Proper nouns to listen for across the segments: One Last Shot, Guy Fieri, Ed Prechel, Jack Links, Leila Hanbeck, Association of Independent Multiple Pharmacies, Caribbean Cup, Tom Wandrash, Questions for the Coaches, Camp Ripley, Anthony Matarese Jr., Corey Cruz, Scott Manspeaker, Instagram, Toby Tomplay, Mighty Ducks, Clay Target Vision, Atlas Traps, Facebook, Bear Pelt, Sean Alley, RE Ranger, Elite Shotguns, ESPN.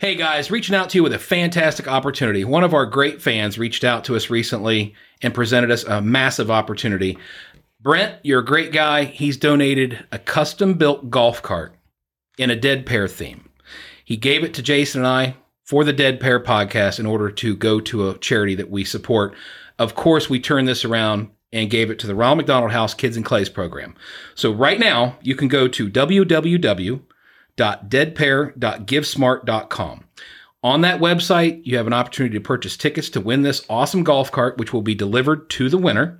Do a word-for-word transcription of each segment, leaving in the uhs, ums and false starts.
Hey guys, reaching out to you with a fantastic opportunity. One of our great fans reached out to us recently and presented us a massive opportunity. Brent, you're a great guy. He's donated a custom-built golf cart in a Dead Pair theme. He gave it to Jason and I for the Dead Pair podcast in order to go to a charity that we support. Of course, we turned this around and gave it to the Ronald McDonald House Kids and Clays program. So right now, you can go to w w w dot dead pair dot give smart dot com. On that website, you have an opportunity to purchase tickets to win this awesome golf cart, which will be delivered to the winner.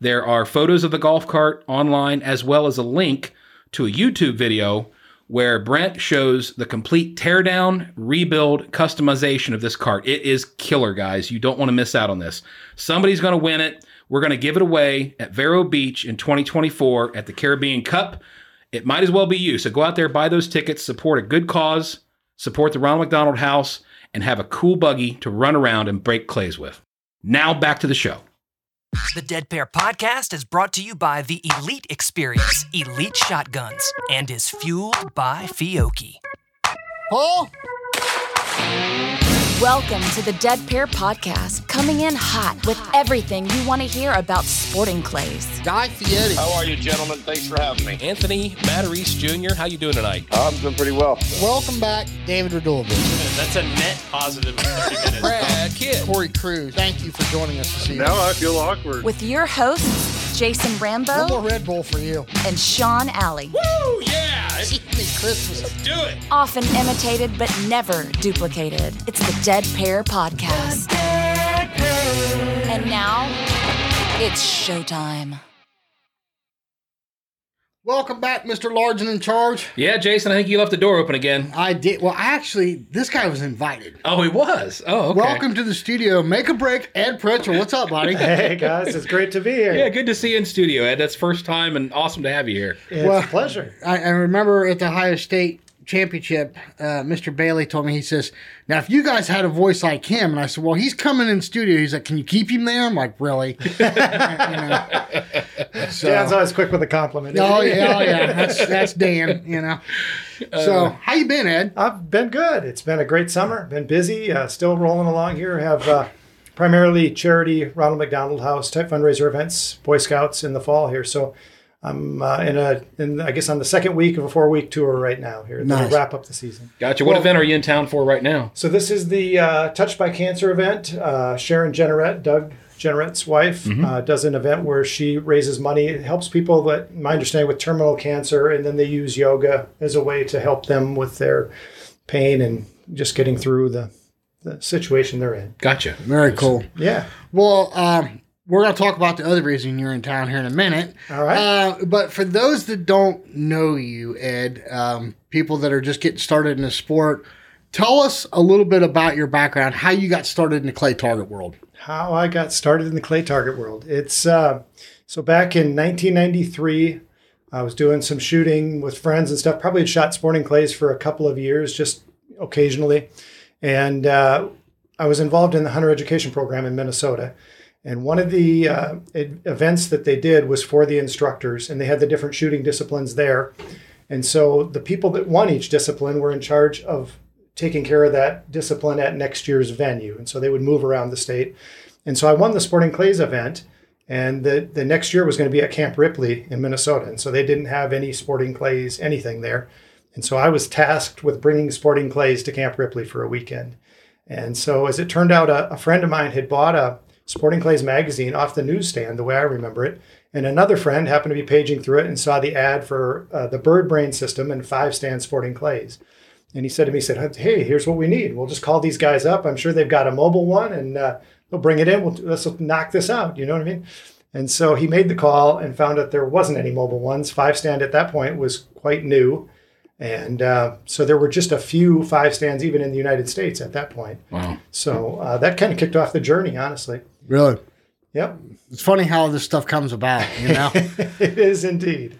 There are photos of the golf cart online, as well as a link to a YouTube video where Brent shows the complete teardown, rebuild, customization of this cart. It is killer, guys. You don't want to miss out on this. Somebody's going to win it. We're going to give it away at Vero Beach in twenty twenty-four at the Caribbean Cup. It might as well be you. So go out there, buy those tickets, support a good cause, support the Ronald McDonald House, and have a cool buggy to run around and break clays with. Now back to the show. The Dead Pair podcast is brought to you by the Elite Experience, Elite Shotguns, and is fueled by Fiocchi. Paul? Welcome to the Dead Pair podcast, coming in hot with everything you want to hear about sporting clays. Guy Fieri. How are you, gentlemen? Thanks for having me. Anthony Matarese Junior, how you doing tonight? I'm doing pretty well. Welcome back, David Radulvich. That's a net positive in thirty minutes. Brad Kidd. Corey Cruz, thank you for joining us this evening. Now I feel awkward. With your hosts, Jason Rambo. No more Red Bull for you. And Sean Alley. Woo, yeah! It's Christmas. Let's do it. Often imitated, but never duplicated. It's the Dead Pair podcast. The Dead Pair. And now, it's showtime. Welcome back, Mister Largen in charge. Yeah, Jason, I think you left the door open again. I did. Well, actually, this guy was invited. Oh, he was? Oh, okay. Welcome to the studio. Make a break. Ed Prechel, what's up, buddy? Hey, guys. It's great to be here. Yeah, good to see you in studio, Ed. That's first time and awesome to have you here. It's well, a pleasure. I, I remember at the Ohio State Championship, uh, Mister Bailey told me, he says, now, if you guys had a voice like him, and I said, well, he's coming in studio. He's like, can you keep him there? I'm like, really? You know? So, Dan's always quick with a compliment. Oh, yeah, oh, yeah. That's, that's Dan, you know. So, uh, how you been, Ed? I've been good. It's been a great summer. Been busy. Uh, still rolling along here. Have uh, primarily charity, Ronald McDonald House type fundraiser events, Boy Scouts in the fall here. So, I'm uh, in a, in I guess, on the second week of a four-week tour right now here. Nice. To wrap up the season. Gotcha. What well, event are you in town for right now? So this is the uh, Touched by Cancer event. Uh, Sharon Jennerette, Doug Jennerette's wife, mm-hmm. uh, does an event where she raises money. It helps people, that, my understanding, with terminal cancer, and then they use yoga as a way to help them with their pain and just getting through the, the situation they're in. Gotcha. Very cool. Yeah. Well, um, we're going to talk about the other reason you're in town here in a minute. All right. Uh, but for those that don't know you, Ed, um, people that are just getting started in the sport, tell us a little bit about your background, how you got started in the clay target world. How I got started in the clay target world. It's uh, so back in nineteen ninety-three, I was doing some shooting with friends and stuff. Probably had shot sporting clays for a couple of years, just occasionally. And uh, I was involved in the hunter education program in Minnesota. And one of the uh, events that they did was for the instructors, and they had the different shooting disciplines there. And so the people that won each discipline were in charge of taking care of that discipline at next year's venue. And so they would move around the state. And so I won the Sporting Clays event, and the, the next year was going to be at Camp Ripley in Minnesota. And so they didn't have any Sporting Clays, anything there. And so I was tasked with bringing Sporting Clays to Camp Ripley for a weekend. And so as it turned out, a, a friend of mine had bought a Sporting Clays magazine off the newsstand, the way I remember it. And another friend happened to be paging through it and saw the ad for uh, the Bird Brain system and Five Stand Sporting Clays. And he said to me, he said, hey, here's what we need. We'll just call these guys up. I'm sure they've got a mobile one, and uh, they'll bring it in. We'll, let's knock this out. You know what I mean? And so he made the call and found out there wasn't any mobile ones. Five Stand at that point was quite new. And uh, so there were just a few Five Stands even in the United States at that point. Wow. So uh, that kind of kicked off the journey, honestly. Really? Yep. It's funny how this stuff comes about, you know? It is indeed.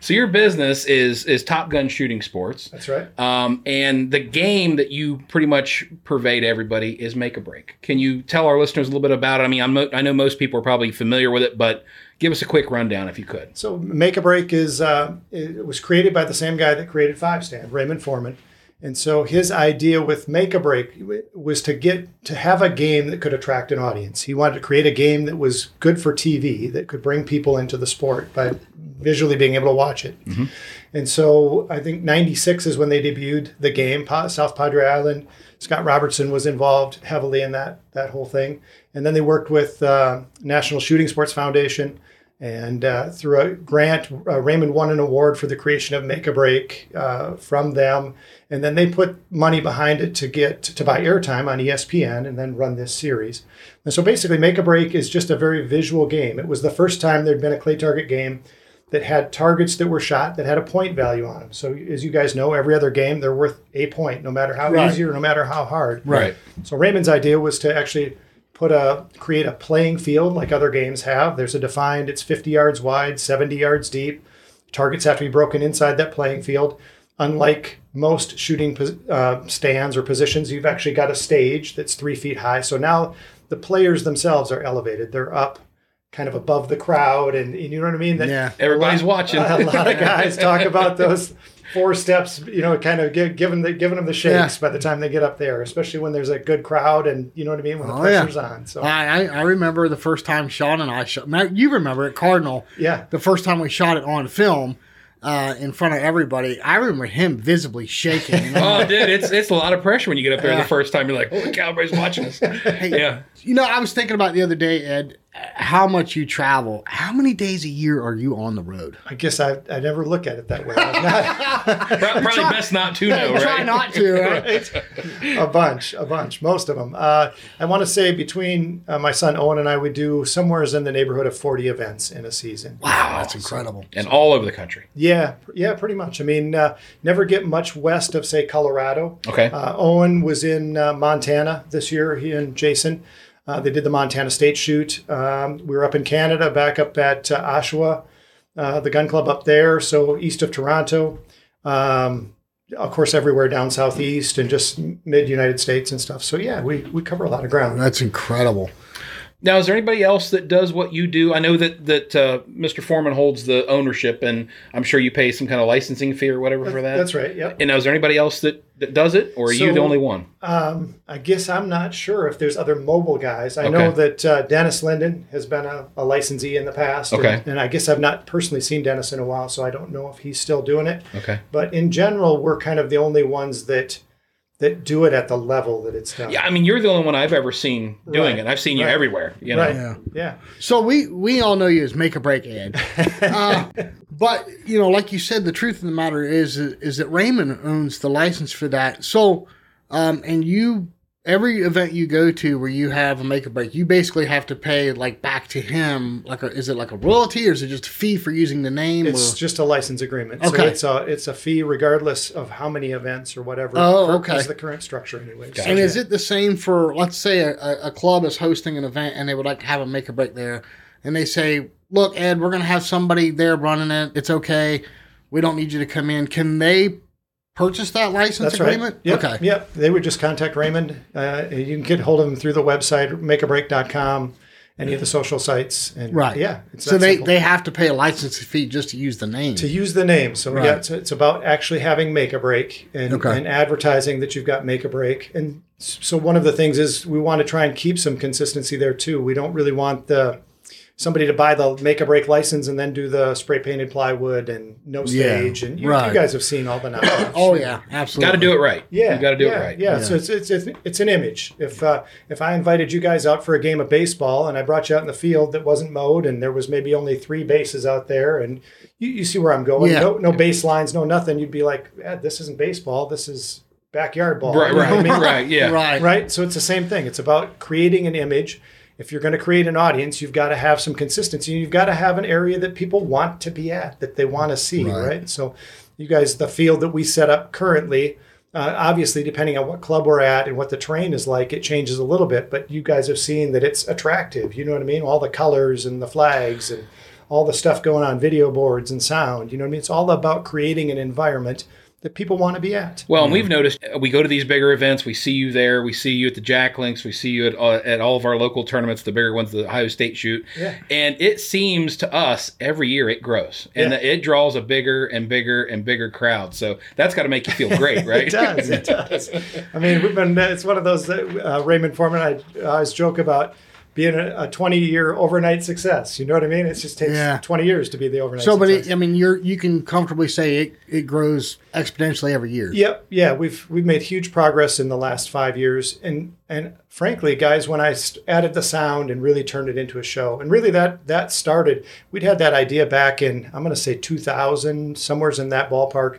So your business is is Top Gun Shooting Sports. That's right. Um, and the game that you pretty much purvey to everybody is Make-A-Break. Can you tell our listeners a little bit about it? I mean, I'm, I know most people are probably familiar with it, but give us a quick rundown if you could. So Make-A-Break is uh, it was created by the same guy that created Five Stand, Raymond Foreman. And so his idea with Make-a-Break was to get to have a game that could attract an audience. He wanted to create a game that was good for T V, that could bring people into the sport by visually being able to watch it. Mm-hmm. And so I think ninety-six is when they debuted the game, South Padre Island. Scott Robertson was involved heavily in that that whole thing. And then they worked with uh, National Shooting Sports Foundation. And uh, through a grant, uh, Raymond won an award for the creation of Make-a-Break uh, from them. And then they put money behind it to get to buy airtime on E S P N and then run this series. And so basically, Make-a-Break is just a very visual game. It was the first time there'd been a clay target game that had targets that were shot that had a point value on them. So as you guys know, every other game, they're worth a point, no matter how right. easy or no matter how hard. Right. So Raymond's idea was to actually... Put a create a playing field like other games have. There's a defined, it's fifty yards wide, seventy yards deep. Targets have to be broken inside that playing field. Unlike most shooting uh, stands or positions, you've actually got a stage that's three feet high. So now the players themselves are elevated. They're up kind of above the crowd. And, and you know what I mean? That yeah, everybody's lot, watching. A lot of guys talk about those four steps, you know, kind of give, giving, the, giving them the shakes yeah. by the time they get up there, especially when there's a good crowd and, you know what I mean, when the oh, pressure's yeah. on. So I, I remember the first time Sean and I shot, Matt, you remember at Cardinal, yeah. the first time we shot it on film uh, in front of everybody, I remember him visibly shaking. You know? Oh, dude, it's it's a lot of pressure when you get up there uh, the first time. You're like, holy cow, everybody's watching us. Hey, yeah. You know, I was thinking about the other day, Ed, how much you travel. How many days a year are you on the road? I guess I I never look at it that way. I'm not, probably try, best not to know, right? Try not to, right? A bunch, a bunch, most of them. Uh, I want to say between uh, my son Owen and I, we do somewhere in the neighborhood of forty events in a season. Wow, that's incredible. And all over the country. Yeah, yeah, pretty much. I mean, uh, never get much west of, say, Colorado. Okay. Uh, Owen was in uh, Montana this year, he and Jason. Uh, they did the Montana State shoot. Um, we were up in Canada, back up at uh, Oshawa, uh, the gun club up there, so east of Toronto. Um, of course, everywhere down southeast and just mid-United States and stuff. So, yeah, we, we cover a lot of ground. That's incredible. Now, is there anybody else that does what you do? I know that that uh, Mister Foreman holds the ownership, and I'm sure you pay some kind of licensing fee or whatever for that. That's right, yep. And now, is there anybody else that, that does it, or are so, you the only one? Um, I guess I'm not sure if there's other mobile guys. I okay. know that uh, Dennis Linden has been a, a licensee in the past, okay. and, and I guess I've not personally seen Dennis in a while, so I don't know if he's still doing it. Okay. But in general, we're kind of the only ones that... that do it at the level that it's done. Yeah, I mean, you're the only one I've ever seen doing right. it. I've seen you right. everywhere. You know? Right. Yeah. yeah. So we we all know you as Make-a-Break, Ed. uh, but, you know, like you said, the truth of the matter is is that Raymond owns the license for that. So, um, and you, every event you go to where you have a Make-a-Break, you basically have to pay, like, back to him. Like, a, is it like a royalty or is it just a fee for using the name? It's or? just a license agreement. Okay. So it's a, it's a fee regardless of how many events or whatever. Oh, okay. Is the current structure anyway. Gotcha. And is it the same for, let's say, a, a club is hosting an event and they would like to have a Make-a-Break there. And they say, look, Ed, we're going to have somebody there running it. It's okay. We don't need you to come in. Can they... purchase that license That's agreement? Right. Yep. Okay. Yep. They would just contact Raymond. Uh, you can get hold of him through the website, make a break dot com, any of the social sites. And right. Yeah. It's so they, they have to pay a license fee just to use the name. To use the name. So right. yeah, it's, it's about actually having Make-a-Break and, okay. and advertising that you've got Make-a-Break. And so one of the things is we want to try and keep some consistency there too. We don't really want the... somebody to buy the Make-a-Break license and then do the spray-painted plywood and no stage. Yeah, and you, right. you guys have seen all the knowledge. Oh, yeah, absolutely. Got to do it right. Yeah. You got to do yeah, it right. Yeah. yeah, so it's it's it's an image. If uh, if I invited you guys out for a game of baseball and I brought you out in the field that wasn't mowed and there was maybe only three bases out there and you, you see where I'm going, yeah. no, no baselines, no nothing, you'd be like, eh, this isn't baseball, this is backyard ball. Right, right, I mean? right, yeah. Right. right. So it's the same thing. It's about creating an image. If you're going to create an audience, you've got to have some consistency. You've got to have an area that people want to be at, that they want to see, right? right? So you guys, the field that we set up currently, uh, obviously, depending on what club we're at and what the terrain is like, it changes a little bit. But you guys have seen that it's attractive. You know what I mean? All the colors and the flags and all the stuff going on, video boards and sound. You know what I mean? It's all about creating an environment that people want to be at. Well, and we've noticed, we go to these bigger events, we see you there, we see you at the Jack Links, we see you at uh, at all of our local tournaments, the bigger ones, the Ohio State shoot. Yeah. And it seems to us, every year it grows. And yeah. it draws a bigger and bigger and bigger crowd. So that's got to make you feel great, right? It does, it does. I mean, we've been, it's one of those, uh, Raymond Foreman, I, I always joke about being a twenty-year overnight success. You know what I mean? It just takes yeah. twenty years to be the overnight so, success. So, but it, I mean, you're, you can comfortably say it, it grows exponentially every year. Yep. Yeah, we've we've made huge progress in the last five years. And and frankly, guys, when I added the sound and really turned it into a show, and really that that started, we'd had that idea back in, I'm going to say two thousand, somewhere's in that ballpark.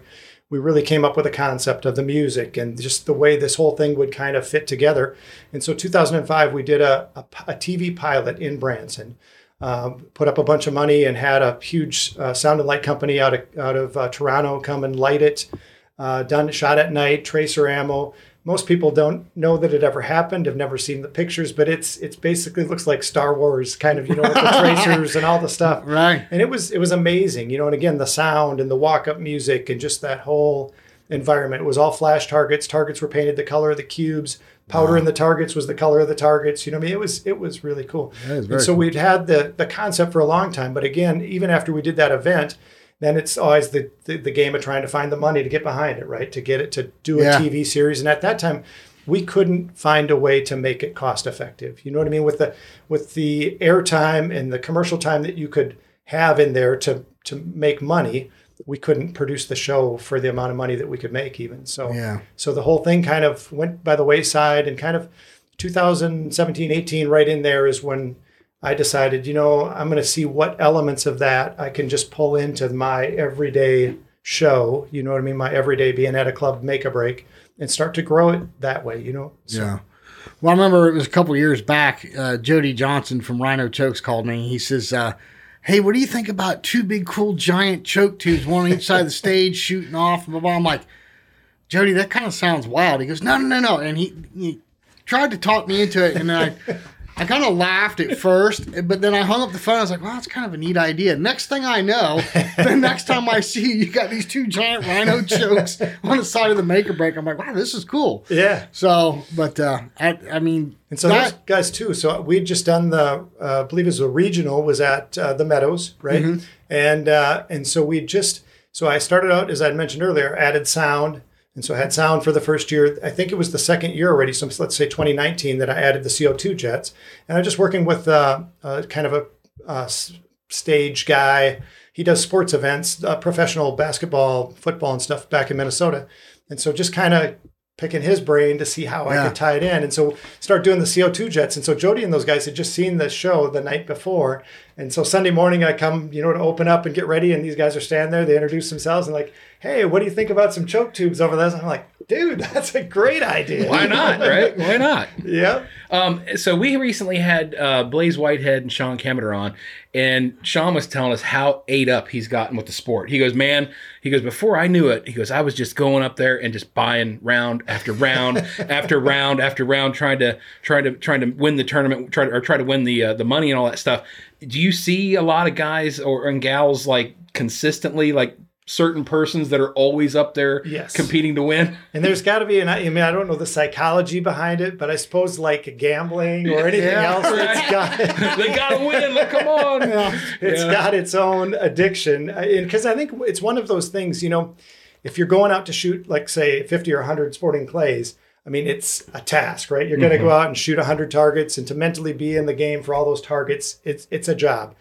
We really came up with a concept of the music and just the way this whole thing would kind of fit together. And so two thousand five, we did a, a, a T V pilot in Branson, um, put up a bunch of money and had a huge uh, sound and light company out of, out of uh, Toronto come and light it, uh, done shot at night, tracer ammo. Most people don't know that it ever happened, have never seen the pictures, but it's it's basically looks like Star Wars, kind of, you know, with the tracers and all the stuff. Right. And it was it was amazing, you know, and again, the sound and the walk-up music and just that whole environment. It was all flash targets. Targets were painted the color of the cubes. Powder wow. in the targets was the color of the targets. You know what I mean? It was, it was really cool. And so cool. We'd had the, the concept for a long time, but again, even after we did that event, then it's always the, the, the game of trying to find the money to get behind it, right? To get it to do a yeah. T V series. And at that time, we couldn't find a way to make it cost effective. You know what I mean? With the with the airtime and the commercial time that you could have in there to to make money, we couldn't produce the show for the amount of money that we could make even. So, yeah. so the whole thing kind of went by the wayside, and kind of two thousand seventeen, eighteen, right in there is when I decided, you know, I'm going to see what elements of that I can just pull into my everyday show, you know what I mean, my everyday being at a club, make a break, and start to grow it that way, you know? So. Yeah. Well, I remember it was a couple of years back, uh, Jody Johnson from Rhino Chokes called me. He says, uh, hey, what do you think about two big, cool, giant choke tubes, one on each side of the stage, shooting off, blah, blah, blah. I'm like, Jody, that kind of sounds wild. He goes, no, no, no, no. And he, he tried to talk me into it, and then I... I kind of laughed at first, but then I hung up the phone. I was like, wow, that's kind of a neat idea. Next thing I know, the next time I see you, you got these two giant rhino chokes on the side of the Make-a-Break. I'm like, wow, this is cool. Yeah. So, but uh, I, I mean. And so that, those guys too. So we'd just done the, uh, I believe it was the regional was at uh, the Meadows, right? Mm-hmm. And, uh, and so we just, so I started out, as I mentioned earlier, added sound. And so I had sound for the first year. I think it was the second year already, so let's say twenty nineteen, that I added the C O two jets. And I'm just working with uh, uh, kind of a uh, stage guy. He does sports events, uh, professional basketball, football, and stuff back in Minnesota. And so just kind of picking his brain to see how yeah. I could tie it in. And so start doing the C O two jets. And so Jody and those guys had just seen the show the night before. And so Sunday morning I come, you know, to open up and get ready. And these guys are standing there. They introduce themselves and like, hey, what do you think about some choke tubes over there? And I'm like, dude, that's a great idea. Why not, right? Why not? Yeah. Um, so we recently had uh, Blaze Whitehead and Sean Cameter on, and Sean was telling us how ate up he's gotten with the sport. He goes, man, he goes, before I knew it, he goes, I was just going up there and just buying round after round after round after round, trying to trying to trying to win the tournament, try to, or try to win the uh, the money and all that stuff. Do you see a lot of guys or and gals like consistently like? Certain persons that are always up there yes. competing to win? And there's got to be, an, I mean, I don't know the psychology behind it, but I suppose like gambling or anything yeah, else, right. it's got, they got to win, like, come on. Yeah. It's yeah. got its own addiction. Because I think it's one of those things, you know, if you're going out to shoot, like say fifty or one hundred sporting clays, I mean, it's a task, right? You're going to mm-hmm. go out and shoot one hundred targets, and to mentally be in the game for all those targets, it's it's a job.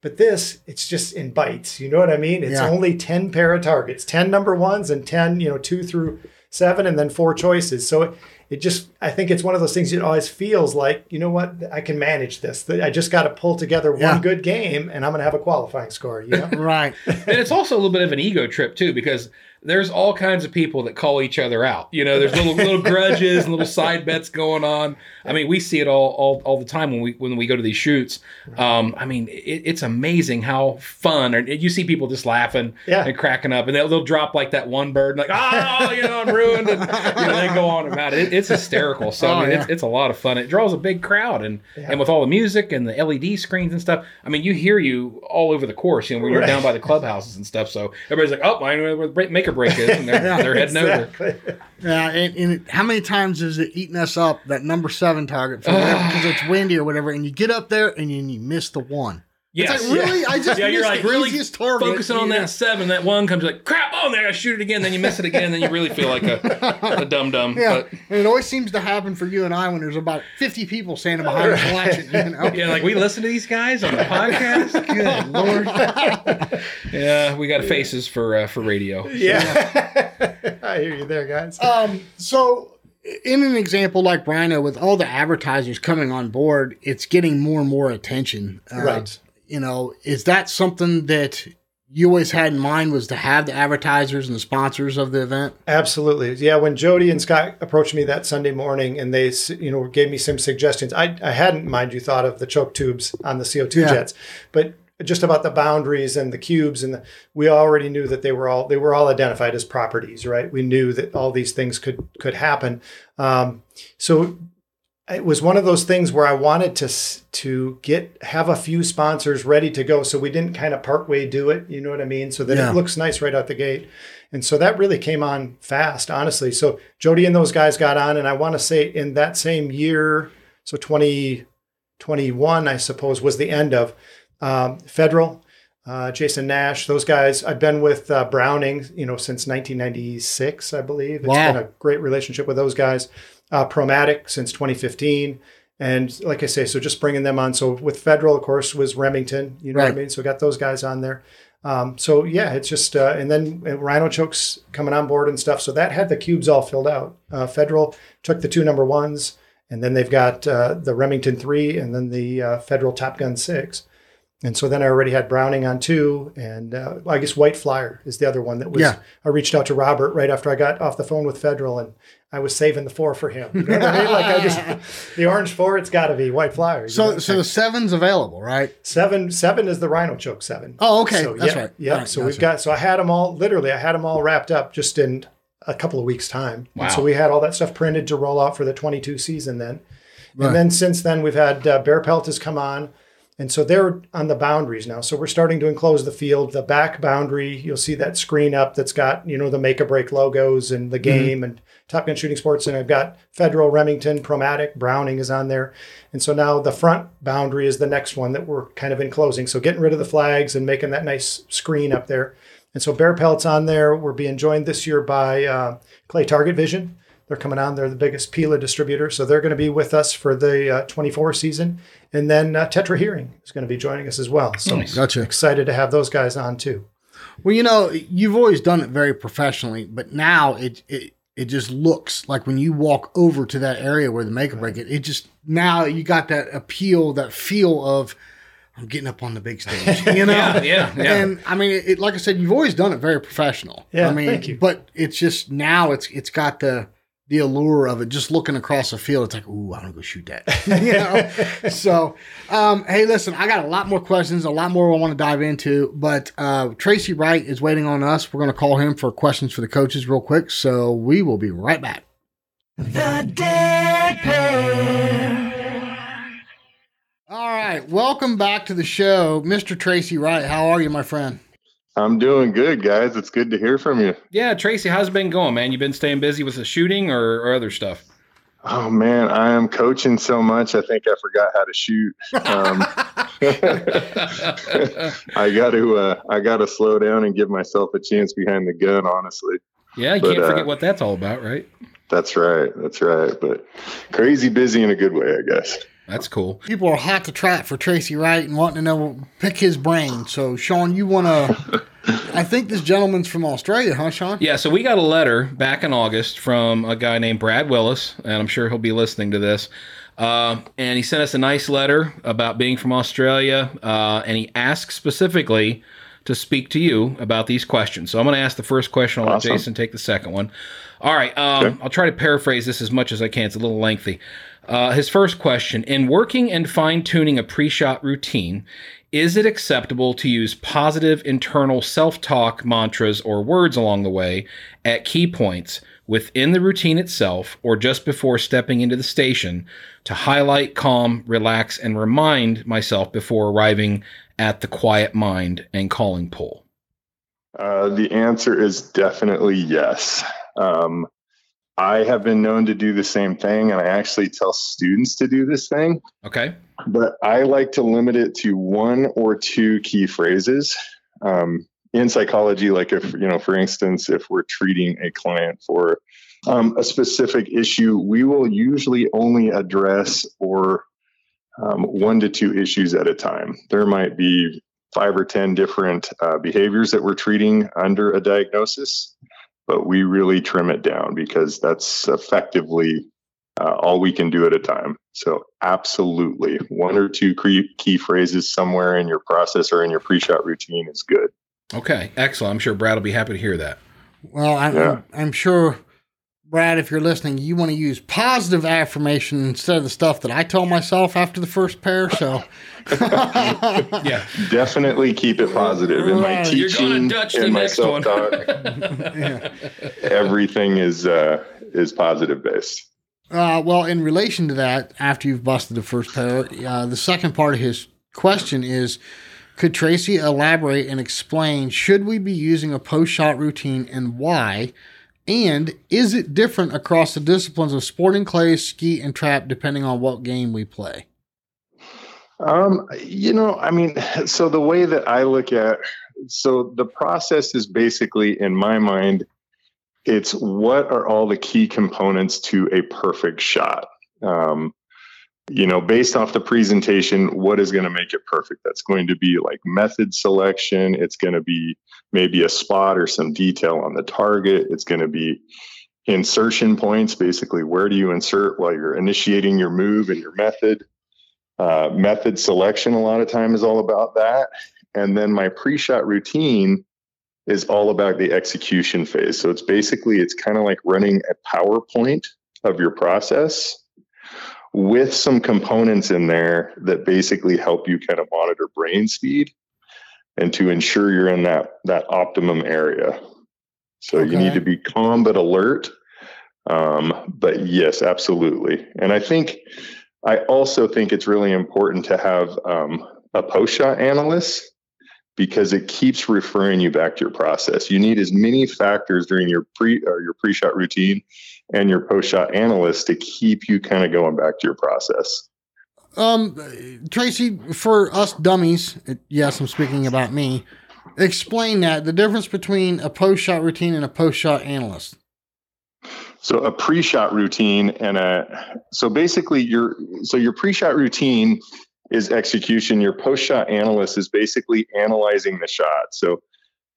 But this, it's just in bites. You know what I mean? It's yeah. only ten pair of targets, ten number ones and ten, you know, two through seven and then four choices. So it, it just, I think it's one of those things. It always feels like, you know what, I can manage this. I just got to pull together yeah. one good game and I'm going to have a qualifying score, you know? Right. And it's also a little bit of an ego trip too, because there's all kinds of people that call each other out. You know, there's little little grudges and little side bets going on. I mean, we see it all all, all the time when we when we go to these shoots. Um, I mean, it, it's amazing how fun, and you see people just laughing yeah. and cracking up, and they'll, they'll drop like that one bird, and like, oh, you know, I'm ruined, and you know, they go on about it. it it's hysterical. So oh, I mean, yeah. it's, it's a lot of fun. It draws a big crowd, and yeah. and with all the music and the L E D screens and stuff, I mean, you hear you all over the course. You know, we were right. down by the clubhouses and stuff, so everybody's like, oh, I know, make a Make-a-Break is, and they're, they're heading exactly. over. Yeah, and, and how many times is it eating us up, that number seven target, because it's windy or whatever, and you get up there and you, and you miss the one. Yes. It's like, really? Yeah. I just yeah, missed you're like, the really easiest target. Focusing on yeah. that seven, that one comes like, crap, oh, there, I shoot it again, then you miss it again, then you really feel like a, a dum-dum. Yeah, but, and it always seems to happen for you and I when there's about fifty people standing behind us watching, you know? Yeah, like, we listen to these guys on the podcast? Good Lord. Yeah, we got faces for uh, for radio. So. Yeah. I hear you there, guys. Um, so... In an example like Rhino, with all the advertisers coming on board, it's getting more and more attention. Uh, right. You know, is that something that you always had in mind, was to have the advertisers and the sponsors of the event? Absolutely. Yeah. When Jody and Scott approached me that Sunday morning and they, you know, gave me some suggestions, I, I hadn't, mind you, thought of the choke tubes on the C O two yeah. jets, but just about the boundaries and the cubes, and the, we already knew that they were all they were all identified as properties, right? We knew that all these things could could happen. Um, so it was one of those things where I wanted to to get have a few sponsors ready to go, so we didn't kind of partway do it, you know what I mean? So that yeah. it looks nice right out the gate. And so that really came on fast, honestly. So Jody and those guys got on, and I want to say in that same year, so twenty twenty-one, I suppose, was the end of. Um, Federal, uh, Jason Nash, those guys. I've been with uh, Browning, you know, since nineteen ninety-six, I believe. It's wow. been a great relationship with those guys. Uh, Promatic since twenty fifteen. And like I say, so just bringing them on. So with Federal, of course, was Remington, you know right. what I mean? So got those guys on there. Um, so yeah, it's just, uh, and then Rhino Chokes coming on board and stuff. So that had the cubes all filled out. Uh, Federal took the two number ones, and then they've got uh, the Remington three, and then the uh, Federal Top Gun six. And so then I already had Browning on two, and uh, I guess White Flyer is the other one that was, yeah. I reached out to Robert right after I got off the phone with Federal, and I was saving the four for him. You know what I mean? Like I just, the orange four, it's got to be White Flyer. So know? so the seven's available, right? Seven seven is the Rhino Choke seven. Oh, okay. So, that's yeah, right. Yeah. Right, so gotcha. We've got, so I had them all, literally, I had them all wrapped up just in a couple of weeks' time. Wow. And so we had all that stuff printed to roll out for the twenty-two season then. Right. And then since then, we've had uh, Bear Pelt has come on. And so they're on the boundaries now. So we're starting to enclose the field, the back boundary. You'll see that screen up that's got, you know, the Make-a-Break logos and the game mm-hmm. and Top Gun Shooting Sports. And I've got Federal, Remington, Promatic, Browning is on there. And so now the front boundary is the next one that we're kind of enclosing. So getting rid of the flags and making that nice screen up there. And so Bear Pelt's on there. We're being joined this year by uh, Clay Target Vision. They're coming on. They're the biggest P I L A distributor. So they're going to be with us for the uh, twenty-four season. And then uh, Tetra Hearing is going to be joining us as well. So nice. Gotcha. Excited to have those guys on too. Well, you know, you've always done it very professionally, but now it it, it just looks like when you walk over to that area where the Make-a-Break, it, it just, now you got that appeal, that feel of, I'm getting up on the big stage, you know? yeah, yeah, yeah. And I mean, it, like I said, you've always done it very professional. Yeah, I mean, thank you. But it's just now it's it's got the... the allure of it, just looking across the field, it's like, ooh, I'm gonna go shoot that. You know? So, um, hey, listen, I got a lot more questions, a lot more I want to dive into, but uh, Tracy Wright is waiting on us. We're gonna call him for questions for the coaches real quick. So we will be right back. The Dead Pair. All right, welcome back to the show, Mister Tracy Wright. How are you, my friend? I'm doing good, guys. It's good to hear from you. Yeah, Tracy, how's it been going, man? You been staying busy with the shooting or, or other stuff? Oh, man, I am coaching so much, I think I forgot how to shoot. Um, I got to uh, I got to slow down and give myself a chance behind the gun, honestly. Yeah, you but, can't forget uh, what that's all about, right? That's right. That's right. But crazy busy in a good way, I guess. That's cool. People are hot to trot for Tracy Wright and wanting to know, pick his brain. So, Sean, you want to, I think this gentleman's from Australia, huh, Sean? Yeah, so we got a letter back in August from a guy named Brad Willis, and I'm sure he'll be listening to this. Uh, and he sent us a nice letter about being from Australia, uh, and he asked specifically to speak to you about these questions. So I'm going to ask the first question. I'll awesome. Let Jason take the second one. All right, um, okay. I'll try to paraphrase this as much as I can. It's a little lengthy. Uh, his first question, in working and fine-tuning a pre-shot routine, is it acceptable to use positive internal self-talk mantras or words along the way at key points within the routine itself or just before stepping into the station to highlight, calm, relax, and remind myself before arriving at the quiet mind and calling pull? Uh, the answer is definitely yes. Um, I have been known to do the same thing, and I actually tell students to do this thing. Okay. But I like to limit it to one or two key phrases. Um, in psychology, like if, you know, for instance, if we're treating a client for um, a specific issue, we will usually only address or um, one to two issues at a time. There might be five or ten different uh, behaviors that we're treating under a diagnosis, but we really trim it down because that's effectively uh, all we can do at a time. So absolutely, one or two key phrases somewhere in your process or in your pre-shot routine is good. Okay, excellent. I'm sure Brad will be happy to hear that. Well, I'm, yeah. I'm sure, Brad, if you're listening, you want to use positive affirmation instead of the stuff that I told myself after the first pair. So, yeah, definitely keep it positive. In my teaching, in my self-talk, yeah. everything is uh, is positive based. Uh, well, in relation to that, after you've busted the first pair, uh, the second part of his question is, could Tracy elaborate and explain, should we be using a post-shot routine and why? And is it different across the disciplines of sporting clay, skeet, and trap, depending on what game we play? Um, you know, I mean, so the way that I look at, so the process is basically, in my mind, it's what are all the key components to a perfect shot? Um, you know, based off the presentation, what is going to make it perfect? That's going to be like method selection. It's going to be maybe a spot or some detail on the target. It's going to be insertion points. Basically, where do you insert while you're initiating your move and your method? Uh, method selection a lot of time is all about that. And then my pre-shot routine is all about the execution phase. So it's basically, it's kind of like running a PowerPoint of your process with some components in there that basically help you kind of monitor brain speed and to ensure you're in that, that optimum area. So okay. You need to be calm but alert. Um, but yes, absolutely. And I think, I also think it's really important to have um, a post-shot analyst, because it keeps referring you back to your process. You need as many factors during your pre or your pre-shot routine and your post-shot analyst to keep you kind of going back to your process. Um, Tracy, for us dummies, yes, I'm speaking about me, explain that, the difference between a post-shot routine and a post-shot analyst. So a pre-shot routine and a, so basically your, so your pre-shot routine is execution. Your post-shot analyst is basically analyzing the shot. So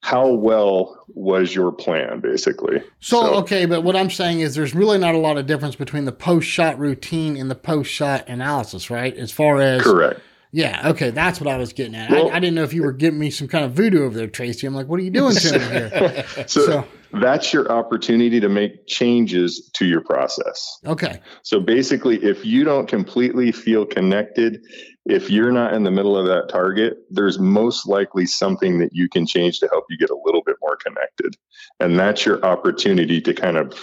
how well was your plan, basically? So, so, okay, but what I'm saying is there's really not a lot of difference between the post-shot routine and the post-shot analysis, right? As far as... Correct. Yeah, okay, that's what I was getting at. Well, I, I didn't know if you were giving me some kind of voodoo over there, Tracy. I'm like, what are you doing to me here? so, so that's your opportunity to make changes to your process. Okay. So basically, if you don't completely feel connected, if you're not in the middle of that target, there's most likely something that you can change to help you get a little bit more connected. And that's your opportunity to kind of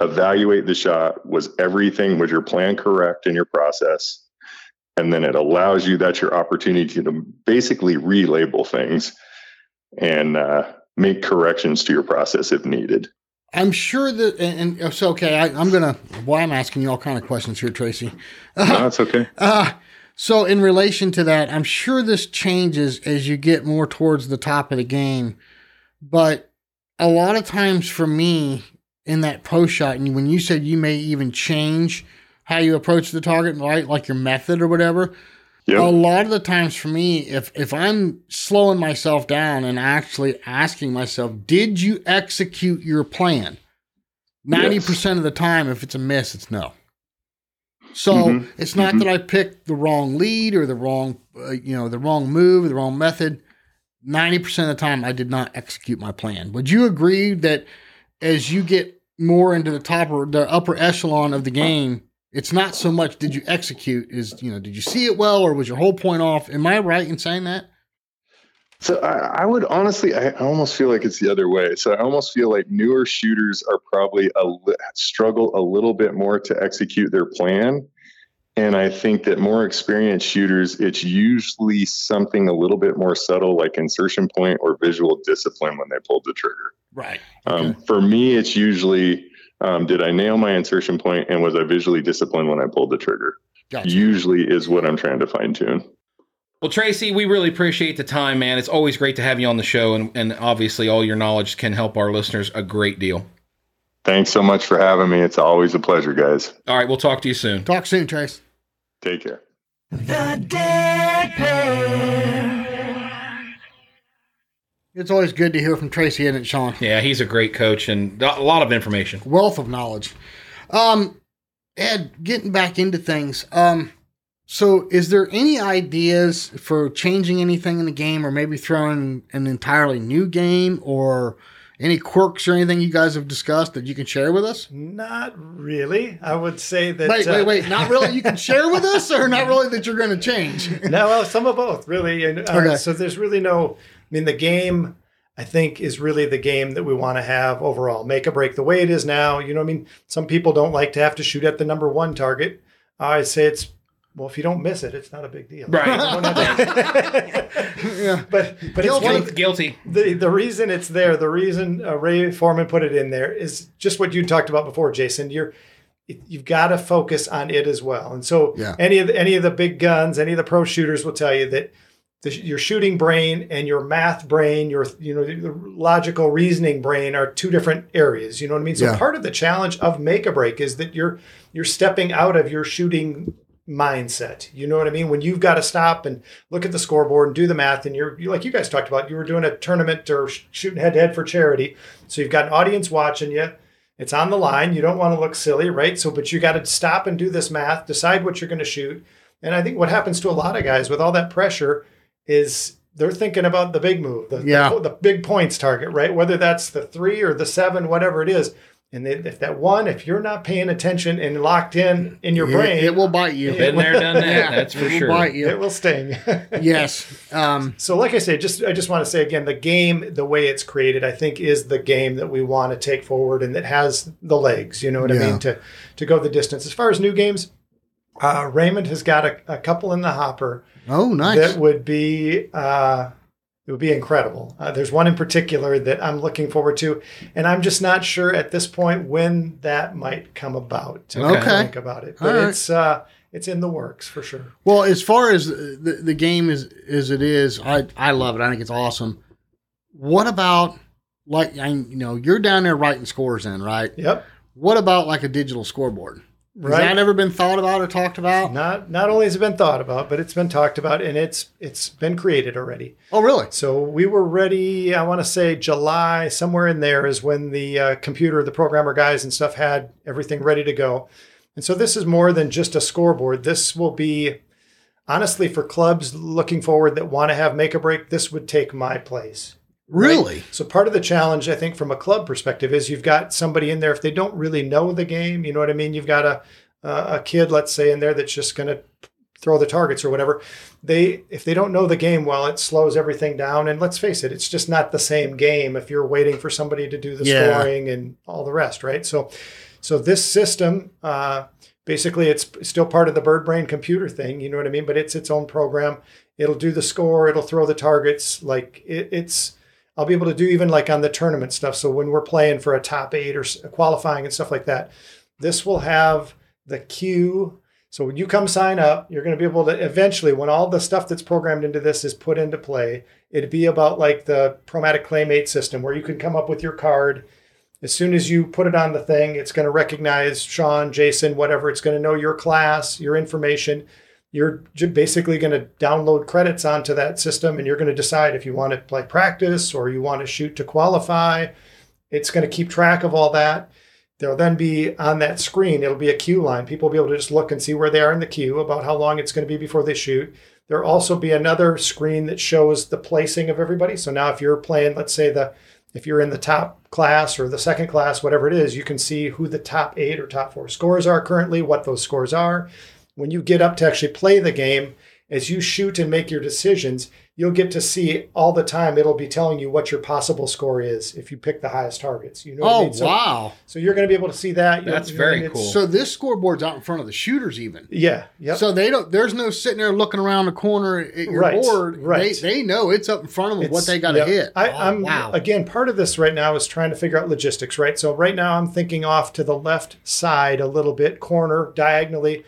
evaluate the shot. Was everything, was your plan correct in your process? And then it allows you, that's your opportunity to basically relabel things and uh, make corrections to your process if needed. I'm sure that, and, and so, okay, I, I'm going to, well, I'm asking you all kind of questions here, Tracy. Uh, no, that's okay. Uh, so in relation to that, I'm sure this changes as you get more towards the top of the game. But a lot of times for me in that post shot, and when you said you may even change how you approach the target, right? Like your method or whatever. Yep. A lot of the times for me, if, if I'm slowing myself down and actually asking myself, did you execute your plan? ninety percent yes. of the time, if it's a miss, it's no. So mm-hmm. it's not mm-hmm. that I picked the wrong lead or the wrong, uh, you know, the wrong move, the wrong method. ninety percent of the time, I did not execute my plan. Would you agree that as you get more into the top or the upper echelon of the game, it's not so much did you execute is, you know, did you see it well or was your whole point off? Am I right in saying that? So I, I would honestly, I almost feel like it's the other way. So I almost feel like newer shooters are probably a, struggle a little bit more to execute their plan And I think that more experienced shooters, it's usually something a little bit more subtle, like insertion point or visual discipline when they pulled the trigger. Right. Okay. Um, for me, it's usually, um, did I nail my insertion point and was I visually disciplined when I pulled the trigger? Gotcha. Usually is what I'm trying to fine tune. Well, Tracy, we really appreciate the time, man. It's always great to have you on the show. And, and obviously all your knowledge can help our listeners a great deal. Thanks so much for having me. It's always a pleasure, guys. All right. We'll talk to you soon. Talk soon, Trace. Take care. The Dead Pair. It's always good to hear from Tracy, isn't it, Sean? Yeah, he's a great coach and a lot of information. Wealth of knowledge. Um, Ed, getting back into things. Um, so is there any ideas for changing anything in the game or maybe throwing an entirely new game or any quirks or anything you guys have discussed that you can share with us? Not really. I would say that... Wait, wait, wait. Uh, not really you can share with us or not really that you're going to change? No, well, some of both, really. And uh, okay. So there's really no... I mean, the game, I think, is really the game that we want to have overall. Make a break the way it is now. You know what I mean? Some people don't like to have to shoot at the number one target. I say it's... Well, if you don't miss it, it's not a big deal. Right. yeah. But but guilty. It's the, guilty. The the reason it's there, the reason uh, Ray Foreman put it in there is just what you talked about before, Jason. You're you've got to focus on it as well. And so yeah. any of the, any of the big guns, any of the pro shooters will tell you that the, your shooting brain and your math brain, your you know the logical reasoning brain are two different areas. You know what I mean? So yeah. part of the challenge of Make a Break is that you're you're stepping out of your shooting mindset. You know what I mean? When you've got to stop and look at the scoreboard and do the math and you're, you're like you guys talked about, you were doing a tournament or sh- shooting head to head for charity. So you've got an audience watching you. It's on the line. You don't want to look silly, right? So, but you got to stop and do this math, decide what you're going to shoot. And I think what happens to a lot of guys with all that pressure is they're thinking about the big move, the, yeah. the, the big points target, right? Whether that's the three or the seven, whatever it is. And if that one, if you're not paying attention and locked in in your it, brain, it will bite you. Been there, done that. Yeah, that's for it sure. Will bite you. It will sting. Yes. Um, so, like I said, just I just want to say again, the game, the way it's created, I think, is the game that we want to take forward and that has the legs. You know what yeah. I mean? To to go the distance. As far as new games, uh, Raymond has got a, a couple in the hopper. Oh, nice. That would be. Uh, It would be incredible. Uh, there's one in particular that I'm looking forward to, and I'm just not sure at this point when that might come about. To okay. Think about it. But right. it's uh, it's in the works for sure. Well, as far as the, the game is as it is, I, I love it. I think it's awesome. What about, like, you know, you're down there writing scores in, right? Yep. What about like a digital scoreboard? Right. Has that ever been thought about or talked about? Not not only has it been thought about, but it's been talked about, and it's it's been created already. Oh, really? So we were ready, I want to say July, somewhere in there is when the uh, computer, the programmer guys and stuff had everything ready to go. And so this is more than just a scoreboard. This will be, honestly, for clubs looking forward that want to have Make a Break, this would take my place. Really? Right? So part of the challenge, I think, from a club perspective is you've got somebody in there, if they don't really know the game, you know what I mean? You've got a uh, a kid, let's say, in there that's just going to throw the targets or whatever. They, if they don't know the game well, it slows everything down. And let's face it, it's just not the same game if you're waiting for somebody to do the yeah. scoring and all the rest, right? So so this system, uh, basically, it's still part of the bird brain computer thing, you know what I mean? But it's its own program. It'll do the score. It'll throw the targets. Like, it, it's... I'll be able to do even like on the tournament stuff. So when we're playing for a top eight or qualifying and stuff like that, this will have the queue. So when you come sign up, you're going to be able to eventually, when all the stuff that's programmed into this is put into play, it'd be about like the Promatic Claymate system where you can come up with your card. As soon as you put it on the thing, it's going to recognize Sean, Jason, whatever. It's going to know your class, your information. You're basically going to download credits onto that system, and you're going to decide if you want to play practice or you want to shoot to qualify. It's going to keep track of all that. There'll then be on that screen, it'll be a queue line. People will be able to just look and see where they are in the queue, about how long it's going to be before they shoot. There'll also be another screen that shows the placing of everybody. So now if you're playing, let's say the if you're in the top class or the second class, whatever it is, you can see who the top eight or top four scores are currently, what those scores are. When you get up to actually play the game, as you shoot and make your decisions, you'll get to see all the time. It'll be telling you what your possible score is if you pick the highest targets. You know what oh, I mean? So, wow. So you're going to be able to see that. That's you know, very cool. So this scoreboard's out in front of the shooters even. Yeah. Yep. So they don't, there's no sitting there looking around the corner at your right. board. Right. They, they know it's up in front of them it's, what they got to yep. hit. I, oh, I'm, wow. Again, part of this right now is trying to figure out logistics, right? So right now I'm thinking off to the left side a little bit, corner, diagonally.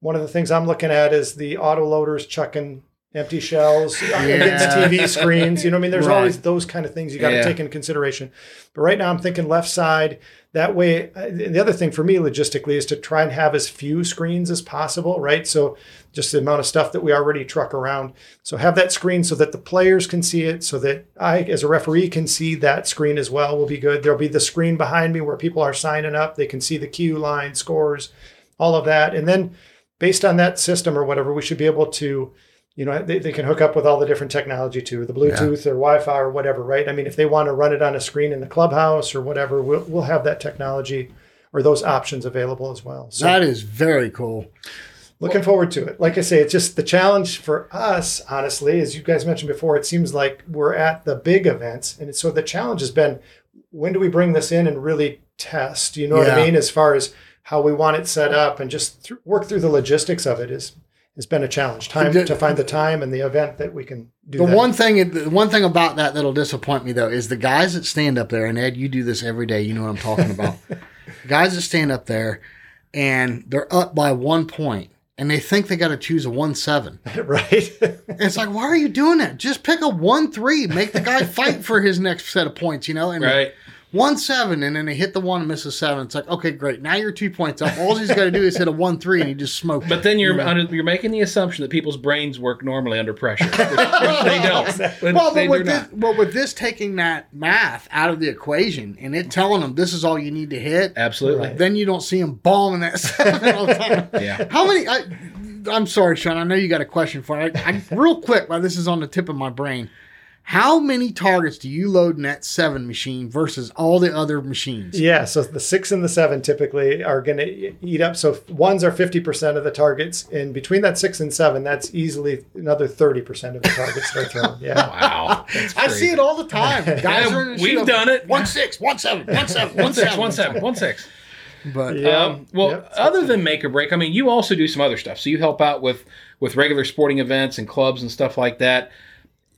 One of the things I'm looking at is the auto loaders chucking empty shells yeah. against T V screens. You know what I mean? There's right. always those kind of things you got to yeah. take into consideration. But right now I'm thinking left side. That way, and the other thing for me logistically is to try and have as few screens as possible, right? So just the amount of stuff that we already truck around. So have that screen so that the players can see it, so that I, as a referee, can see that screen as well will be good. There'll be the screen behind me where people are signing up. They can see the queue line, scores, all of that. And then based on that system or whatever, we should be able to, you know, they, they can hook up with all the different technology too, the Bluetooth yeah. or Wi-Fi or whatever, right? I mean, if they want to run it on a screen in the clubhouse or whatever, we'll, we'll have that technology or those options available as well. So that is very cool. Looking well, forward to it. Like I say, it's just the challenge for us, honestly, as you guys mentioned before, it seems like we're at the big events. And so the challenge has been, when do we bring this in and really test, you know yeah. what I mean? As far as how we want it set up and just th- work through the logistics of it is has been a challenge. Time to find the time and the event that we can do the that. One thing, the one thing about that that'll disappoint me, though, is the guys that stand up there, and Ed, you do this every day. You know what I'm talking about. The guys that stand up there, and they're up by one point, and they think they got to choose a one seven. Right. And it's like, why are you doing that? Just pick a one three. Make the guy fight for his next set of points, you know? And right. One seven, and then they hit the one and miss a seven. It's like, okay, great. Now you're two points up. All he's got to do is hit a one three, and he just smoked. But it. then you're yeah. under, you're making the assumption that people's brains work normally under pressure. Which, which they don't. Well, they but with this, well, with this taking that math out of the equation and it telling them this is all you need to hit, absolutely. Right. Then you don't see them bombing that seven all the time. Yeah. How many? I, I'm sorry, Sean. I know you got a question for me. I, I, real quick, while this is on the tip of my brain. How many targets do you load in that seven machine versus all the other machines? Yeah, so the six and the seven typically are going to eat up. So ones are fifty percent of the targets. And between that six and seven, that's easily another thirty percent of the targets they're thrown. Yeah. Wow. I see it all the time. Guys are in the We've done it. One six, one seven, one seven, one six, one seven, one six. But yeah. um, well, yep. other than Make or Break, I mean, you also do some other stuff. So you help out with, with regular sporting events and clubs and stuff like that.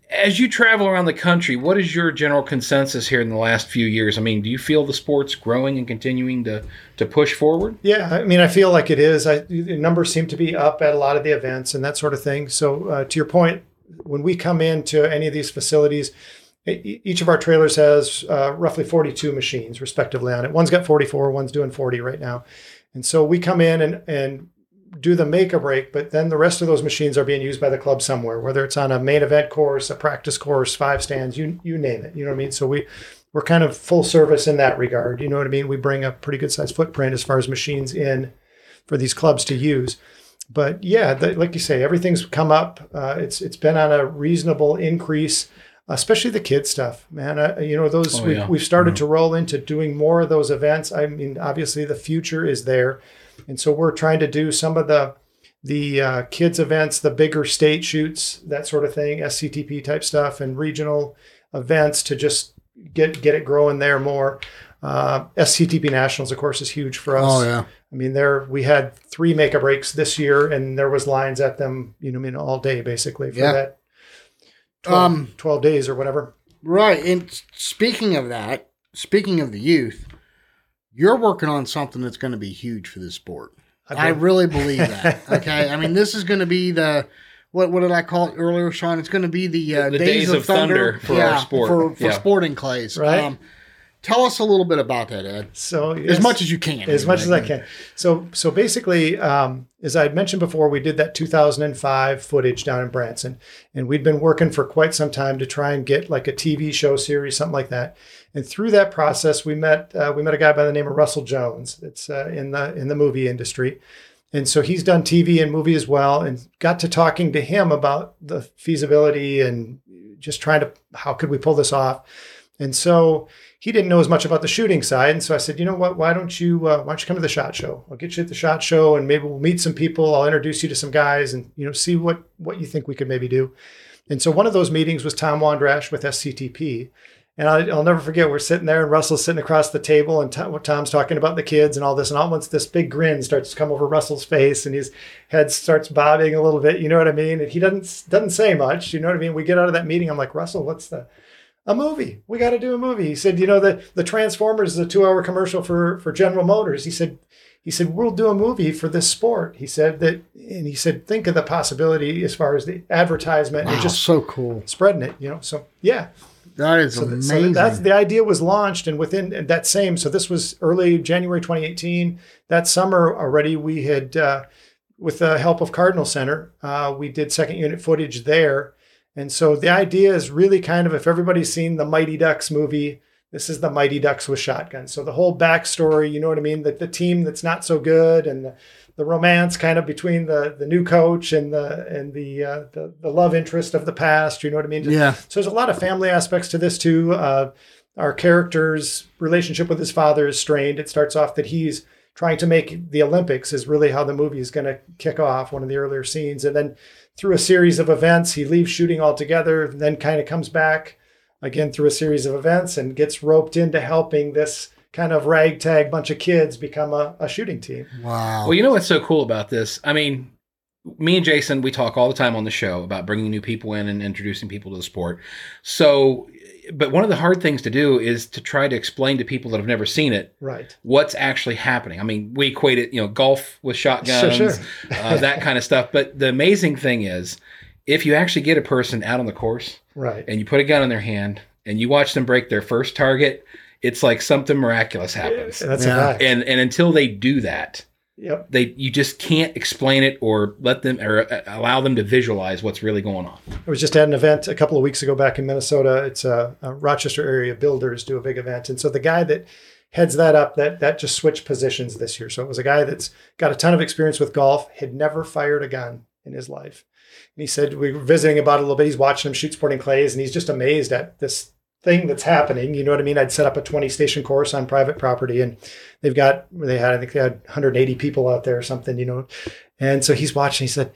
As you travel around the country, what is your general consensus here in the last few years? I mean, do you feel the sport's growing and continuing to, to push forward? Yeah, I mean, I feel like it is. I, the numbers seem to be up at a lot of the events and that sort of thing. So uh, to your point, when we come into any of these facilities, each of our trailers has uh, roughly forty-two machines, respectively, on it. One's got forty-four, one's doing forty right now. And so we come in and and... do the Make-a-Break, but then the rest of those machines are being used by the club somewhere, whether it's on a main event course, a practice course, five stands, you you name it. You know what I mean? So we, we're kind of full service in that regard. You know what I mean? We bring a pretty good size footprint as far as machines in for these clubs to use. But yeah, the, like you say, everything's come up. Uh, it's it's been on a reasonable increase, especially the kid stuff, man. I, you know, those oh, we, yeah. we've started mm-hmm. to roll into doing more of those events. I mean, obviously the future is there. And so we're trying to do some of the the uh, kids events, the bigger state shoots, that sort of thing, S C T P type stuff, and regional events to just get get it growing there more. Uh, S C T P Nationals, of course, is huge for us. Oh yeah. I mean, there we had three Make-a-Breaks this year, and there was lines at them, you know, I mean, all day basically for yeah. that twelve, um, twelve days or whatever. Right. And speaking of that, speaking of the youth. You're working on something that's going to be huge for this sport. I, I really believe that. Okay, I mean, this is going to be the what? What did I call it earlier, Sean? It's going to be the, uh, the days, days of, of thunder, thunder for yeah, our sport for, for yeah. sporting clays. Right. Um, tell us a little bit about that, Ed. So yes, as much as you can. As anyway. much as I can. So so basically, um, as I had mentioned before, we did that two thousand five footage down in Branson, and we'd been working for quite some time to try and get like a T V show series, something like that. And through that process, we met uh, we met a guy by the name of Russell Jones. It's uh, in the in the movie industry, and so he's done T V and movie as well. And got to talking to him about the feasibility and just trying to how could we pull this off. And so he didn't know as much about the shooting side. And so I said, you know what, why don't you, uh, why don't you come to the SHOT Show? I'll get you at the SHOT Show and maybe we'll meet some people. I'll introduce you to some guys and, you know, see what, what you think we could maybe do. And so one of those meetings was Tom Wandrash with S C T P. And I, I'll never forget, we're sitting there and Russell's sitting across the table and Tom, Tom's talking about the kids and all this. And all at once this big grin starts to come over Russell's face and his head starts bobbing a little bit. You know what I mean? And he doesn't, doesn't say much. You know what I mean? We get out of that meeting. I'm like, Russell, what's the... a movie. We got to do a movie. He said, you know, the, the Transformers is a two hour commercial for, for General Motors. He said, he said, we'll do a movie for this sport. He said that, and he said, think of the possibility as far as the advertisement. Wow, and just so cool. Spreading it, you know? So yeah. That is so amazing. That, so that's, the idea was launched and within that same, so this was early January, twenty eighteen, that summer already we had, uh, with the help of Cardinal Center, uh, we did second unit footage there. And so the idea is really kind of, if everybody's seen the Mighty Ducks movie, this is the Mighty Ducks with shotguns. So the whole backstory, you know what I mean? That the team that's not so good and the, the romance kind of between the, the new coach and the and the, uh, the the love interest of the past, you know what I mean? Yeah. So there's a lot of family aspects to this too. Uh, our character's relationship with his father is strained. It starts off that he's trying to make the Olympics is really how the movie is going to kick off, one of the earlier scenes. And then through a series of events, he leaves shooting altogether, then kind of comes back again through a series of events and gets roped into helping this kind of ragtag bunch of kids become a, a shooting team. Wow. Well, you know what's so cool about this? I mean, me and Jason, we talk all the time on the show about bringing new people in and introducing people to the sport. So, but one of the hard things to do is to try to explain to people that have never seen it, right, what's actually happening. I mean, we equate it, you know, golf with shotguns, sure, sure. uh, that kind of stuff. But the amazing thing is, if you actually get a person out on the course, right, and you put a gun in their hand and you watch them break their first target, it's like something miraculous happens. Yeah, that's yeah. a fact. And and until they do that, yep, they you just can't explain it or let them or allow them to visualize what's really going on. I was just at an event a couple of weeks ago back in Minnesota. It's a, a Rochester area builders do a big event, and so the guy that heads that up that that just switched positions this year. So it was a guy that's got a ton of experience with golf, had never fired a gun in his life, and he said we were visiting about it a little bit. He's watching him shoot sporting clays, and he's just amazed at this thing that's happening. You know what I mean? I'd set up a twenty station course on private property and they've got, they had, I think they had one hundred eighty people out there or something, you know? And so he's watching, he said,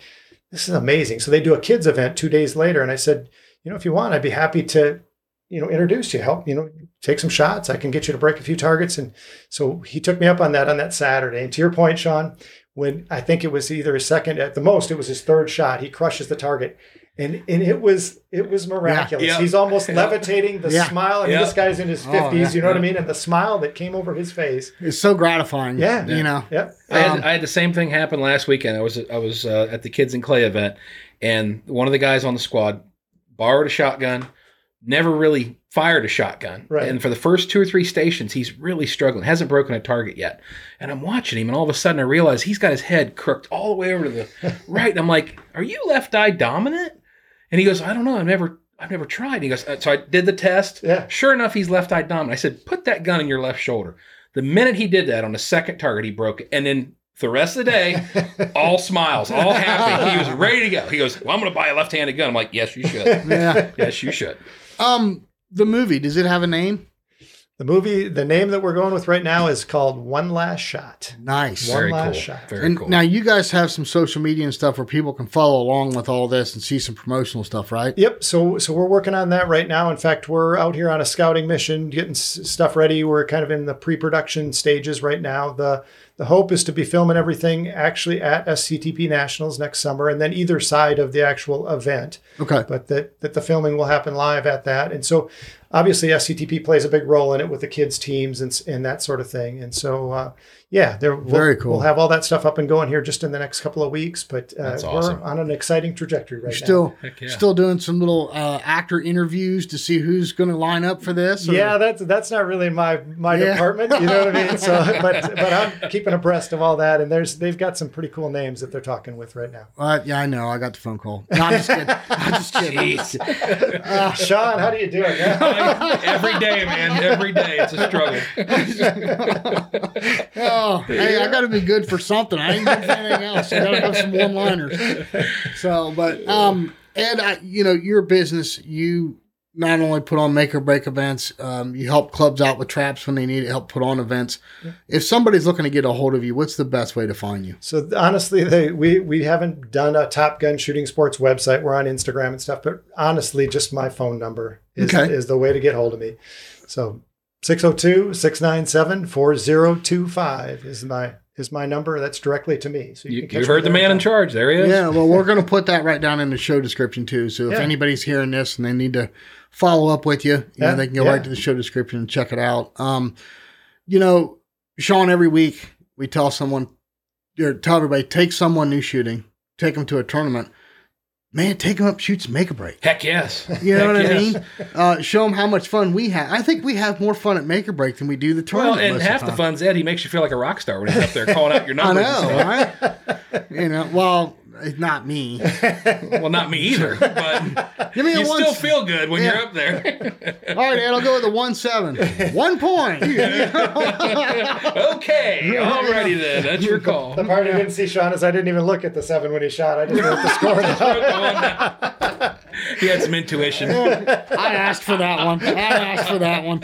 this is amazing. So they do a kids event two days later. And I said, you know, if you want, I'd be happy to, you know, introduce you, help, you know, take some shots. I can get you to break a few targets. And so he took me up on that, on that Saturday. And to your point, Sean, when I think it was either his second, at the most, it was his third shot, he crushes the target. And and it was it was miraculous. Yeah, yeah. He's almost yeah. levitating. The yeah. smile. I mean, yeah. this guy's in his fifties. Oh, yeah, you know yeah. what I mean? And the smile that came over his face is so gratifying. Yeah, you yeah. know. Yeah. Um, I, had, I had the same thing happen last weekend. I was I was uh, at the Kids in Clay event, and one of the guys on the squad borrowed a shotgun. Never really fired a shotgun. Right. And for the first two or three stations, he's really struggling. Hasn't broken a target yet. And I'm watching him, and all of a sudden I realize he's got his head crooked all the way over to the right. And I'm like, are you left eye dominant? And he goes, I don't know. I've never, I've never tried. And he goes, so I did the test. Yeah. Sure enough, he's left eye dominant. I said, put that gun in your left shoulder. The minute he did that on the second target, he broke it. And then the rest of the day, all smiles, all happy. He was ready to go. He goes, well, I'm going to buy a left-handed gun. I'm like, yes, you should. Yeah. Yes, you should. Um, the movie, does it have a name? The movie, the name that we're going with right now is called One Last Shot. Nice. One Very Last cool. Shot. Very and cool. Now, you guys have some social media and stuff where people can follow along with all this and see some promotional stuff, right? Yep. So so we're working on that right now. In fact, we're out here on a scouting mission, getting s- stuff ready. We're kind of in the pre-production stages right now. The The hope is to be filming everything actually at S C T P Nationals next summer and then either side of the actual event. Okay. But that, that the filming will happen live at that. And so... obviously, S C T P plays a big role in it with the kids' teams and and that sort of thing. And so, uh, yeah, they're, we'll, very cool. We'll have all that stuff up and going here just in the next couple of weeks. But uh, That's awesome. We're on an exciting trajectory right still, now. Still, yeah. still doing some little uh, actor interviews to see who's going to line up for this. Or? Yeah, that's that's not really my my yeah. department. You know what I mean? So, but but I'm keeping abreast of all that. And there's they've got some pretty cool names that they're talking with right now. Uh, yeah, I know. I got the phone call. No, I'm just kidding. I'm just kidding. Jeez. Uh, Sean, how do you do it? Yeah. Every day, man. Every day. It's a struggle. Oh, hey, I got to be good for something. I ain't good for anything else. I got to have some one-liners. So, but, um, Ed, I, you know, your business, you not only put on make or break events, um, you help clubs out with traps when they need it, help put on events. Yeah. If somebody's looking to get a hold of you, what's the best way to find you? So honestly, they, we, we haven't done a Top Gun Shooting Sports website. We're on Instagram and stuff, but honestly, just my phone number is, okay. is the way to get hold of me. So six oh two, six nine seven, four oh two five is my is my number. That's directly to me. So you, you, can you heard the man in charge. There he is. Yeah, well, we're going to put that right down in the show description too. So if yeah. anybody's hearing this and they need to follow up with you, you yeah. know, they can go yeah. right to the show description and check it out. Um, you know, Sean, every week we tell someone, or tell everybody, take someone new shooting, take them to a tournament. Man, take them up, shoots, make a break. Heck yes. You know Heck what I yes. mean? Uh, show them how much fun we have. I think we have more fun at Make a Break than we do the tournament. Well, and half the, the fun's Ed. He makes you feel like a rock star when he's up there calling out your numbers. I know, right? You know, well, not me. Well, not me either. But you one, still feel good when yeah. you're up there. All right, Ed, I'll go with the one seven. One point. Okay. All righty then. That's your call. The part I didn't see, Sean, is I didn't even look at the seven when he shot. I just wrote the score down. He had some intuition. I asked for that one. I asked for that one.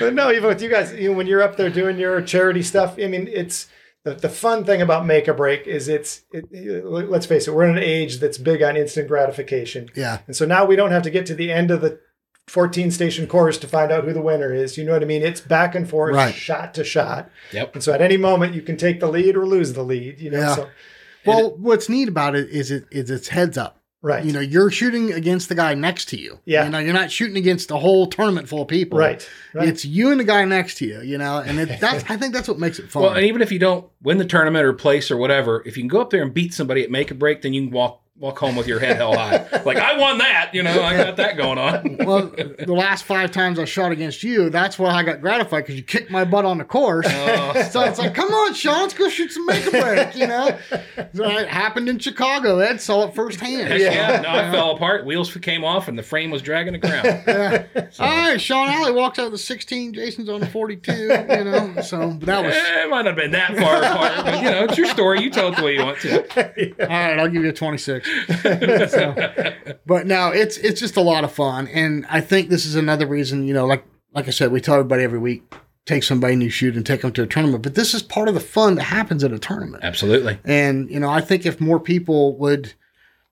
But no, even with you guys, you know, when you're up there doing your charity stuff, I mean, it's The, the fun thing about Make-A-Break is it's, it, it, let's face it, we're in an age that's big on instant gratification. Yeah. And so now we don't have to get to the end of the fourteen-station course to find out who the winner is. You know what I mean? It's back and forth, right. shot to shot. Yep. And so at any moment, you can take the lead or lose the lead. You know. Yeah. So, well, it, what's neat about it is it is it's heads up. Right. You know, you're shooting against the guy next to you. Yeah. You know, you're not shooting against the whole tournament full of people. Right. right. It's you and the guy next to you, you know, and it, that's, I think that's what makes it fun. Well, and even if you don't win the tournament or place or whatever, if you can go up there and beat somebody at Make a Break, then you can walk walk home with your head held high. Like, I won that, you know, I got that going on. Well, the last five times I shot against you, that's why I got gratified, because you kicked my butt on the course. Oh. So it's like, come on, Sean, let's go shoot some Make-A-Break, you know. So it happened in Chicago. Ed saw it firsthand. Heck yeah, yeah. No, I fell apart. Wheels came off, and the frame was dragging the ground. Yeah. So. All right, Sean Alley walks out of the sixteen. Jason's on the forty-two, you know. So that was... Eh, it might not have been that far apart, but, you know, it's your story. You tell it the way you want to. Yeah. All right, I'll give you a twenty-six. So, but no, it's it's just a lot of fun, and I think this is another reason, you know, like like I said, we tell everybody every week, take somebody new shoot and take them to a tournament, but this is part of the fun that happens at a tournament. Absolutely. And you know, I think if more people would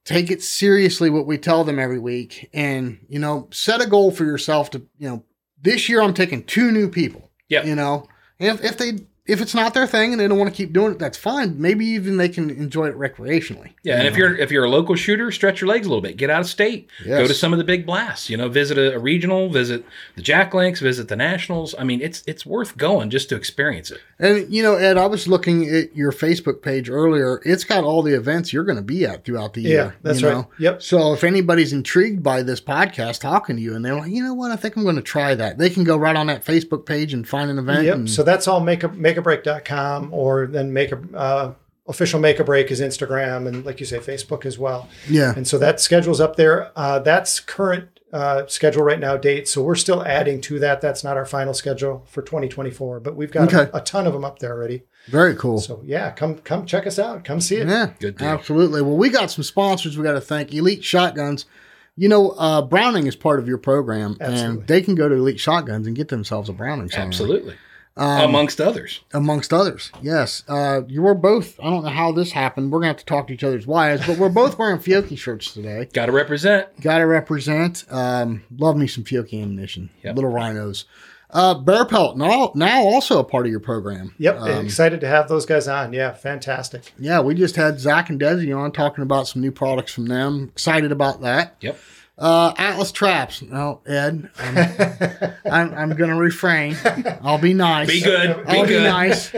take it seriously what we tell them every week, and you know, set a goal for yourself to, you know, this year I'm taking two new people. Yeah. You know, if if they If it's not their thing and they don't want to keep doing it, that's fine. Maybe even they can enjoy it recreationally. Yeah, and know. if you're if you're a local shooter, stretch your legs a little bit. Get out of state. Yes. Go to some of the big blasts. You know, visit a, a regional, visit the Jack Links, visit the Nationals. I mean, it's it's worth going just to experience it. And, you know, Ed, I was looking at your Facebook page earlier. It's got all the events you're going to be at throughout the yeah, year. Yeah, that's you know? right. Yep. So if anybody's intrigued by this podcast talking to you and they're like, you know what, I think I'm going to try that, they can go right on that Facebook page and find an event. Yep. And so that's all make a make make a break dot com, or then make a uh, official Make a Break is Instagram, and like you say, Facebook as well. Yeah. And so that schedule's up there. Uh, that's current uh, schedule right now, date. So we're still adding to that. That's not our final schedule for twenty twenty-four, but we've got okay. a, a ton of them up there already. Very cool. So yeah, come come check us out. Come see it. Yeah, good deal. Absolutely. Well, we got some sponsors we got to thank. Elite Shotguns. You know, uh, Browning is part of your program. Absolutely. And they can go to Elite Shotguns and get themselves a Browning somewhere. Absolutely. Um, amongst others. Amongst others, yes. Uh, you were both, I don't know how this happened. We're going to have to talk to each other's wives, but we're both wearing Fiocchi shirts today. Got to represent. Got to represent. Um, love me some Fiocchi ammunition. Yep. Little rhinos. Uh, Bear Pelt, now, now also a part of your program. Yep, um, excited to have those guys on. Yeah, fantastic. Yeah, we just had Zach and Desi on talking about some new products from them. Excited about that. Yep. Uh, Atlas Traps. No, Ed, I'm, I'm, I'm going to refrain. I'll be nice. Be good. I'll be, be good. nice.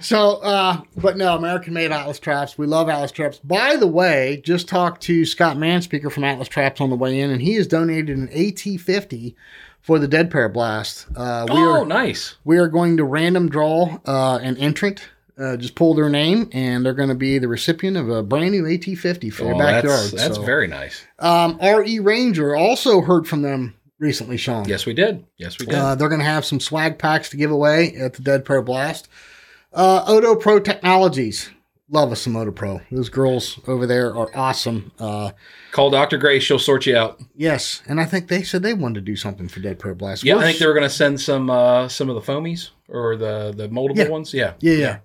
So, uh, but no, American-made Atlas Traps. We love Atlas Traps. By the way, just talked to Scott Manspeaker from Atlas Traps on the way in, and he has donated an A T fifty for the Dead Pair Blast. Uh, we oh, are, nice. We are going to random draw uh, an entrant. Uh, just pull their name, and they're going to be the recipient of a brand new A T fifty for oh, their backyard. That's, that's so. very nice. Um, R E Ranger, also heard from them recently, Sean. Yes, we did. Yes, we did. Uh, they're going to have some swag packs to give away at the Dead Pair Blast. Uh, Odo Pro Technologies. love a Simoda Pro. Those girls over there are awesome. Uh, Call Doctor Gray. She'll sort you out. Yes. And I think they said they wanted to do something for Dead Pro Blast. Yeah, we're I think they were going to send some uh, some of the foamies or the, the moldable yeah. ones. Yeah. Yeah, yeah.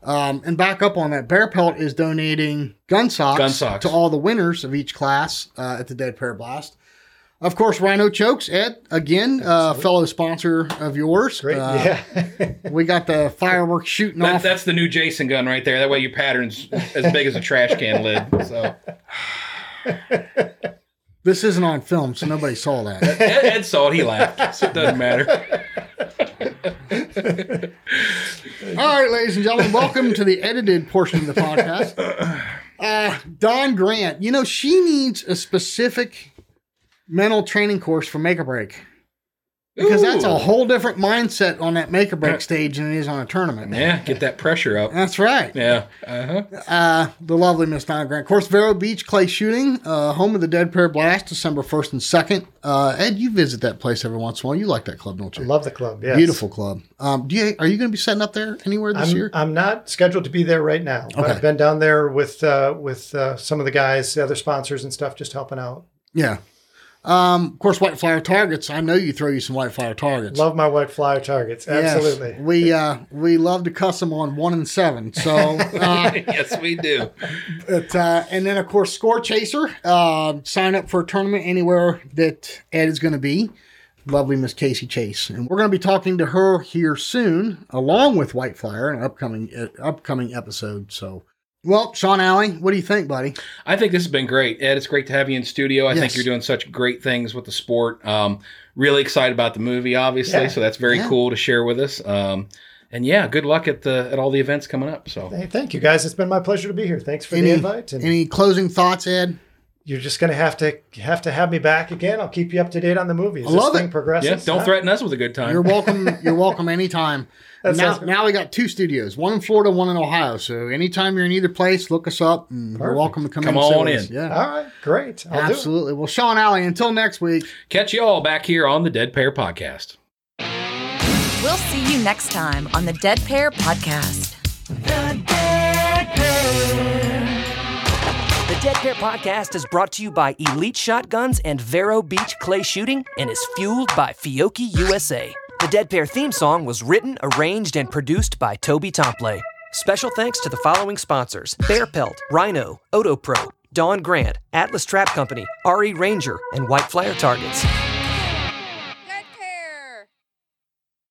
Um, and back up on that, Bear Pelt is donating gun socks, gun socks. to all the winners of each class uh, at the Dead Pro Blast. Of course, Rhino Chokes, Ed, again, uh, fellow sponsor of yours. Great, uh, yeah. We got the fireworks shooting that, off. That's the new Jason gun right there. That way your pattern's as big as a trash can lid. So this isn't on film, so nobody saw that. Ed, Ed saw it. He laughed. So it doesn't matter. All right, ladies and gentlemen, welcome to the edited portion of the podcast. Uh, Don Grant, you know, she needs a specific mental training course for Make-A-Break. Because Ooh. that's a whole different mindset on that Make-A-Break stage than it is on a tournament. Yeah, get that pressure up. That's right. Yeah. Uh-huh. Uh, the lovely Miss Donna Grant. Of course, Vero Beach Clay Shooting, uh, home of the Dead Pair Blast, December first and second. Uh, Ed, you visit that place every once in a while. You like that club, don't you? I love the club, yes. Beautiful club. Um, do you, are you going to be setting up there anywhere this I'm, year? I'm not scheduled to be there right now. Okay. But I've been down there with, uh, with uh, some of the guys, the other sponsors and stuff, just helping out. Yeah. Um, of course, White Flyer Targets. I know you throw you some White Flyer Targets. Love my White Flyer Targets. Absolutely. Yes. We uh, we love to cuss them on one and seven. So uh, yes, we do. But, uh, and then, of course, Score Chaser. Uh, sign up for a tournament anywhere that Ed is going to be. Lovely Miss Casey Chase. And we're going to be talking to her here soon, along with White Flyer, an upcoming uh, upcoming episode. So. Well, Sean Alley, what do you think, buddy? I think this has been great. Ed, it's great to have you in studio. I yes. think you're doing such great things with the sport. Um, really excited about the movie, obviously, yeah. so that's very yeah. cool to share with us. Um, and, yeah, good luck at the at all the events coming up. So, hey, thank you, guys. It's been my pleasure to be here. Thanks for any, the invite. And any closing thoughts, Ed? You're just going to have to have to have me back again. I'll keep you up to date on the movies. I love this thing it. progresses. Yeah, don't huh? threaten us with a good time. You're welcome. You're welcome anytime. Now, now we got two studios, one in Florida, one in Ohio. So anytime you're in either place, look us up, and Perfect. you're welcome to come, come in. Come on in. Yeah. All right. Great. I'll Absolutely. Do it. Well, Sean Alley, until next week. Catch you all back here on the Dead Pair Podcast. We'll see you next time on the Dead Pair Podcast. The Dead Pair. The Dead Pair Podcast is brought to you by Elite Shotguns and Vero Beach Clay Shooting and is fueled by Fiocchi U S A. The Dead Pair theme song was written, arranged, and produced by Toby Tomplay. Special thanks to the following sponsors: Bear Pelt, Rhino, Otopro, Don Grant, Atlas Trap Company, R E Ranger, and White Flyer Targets.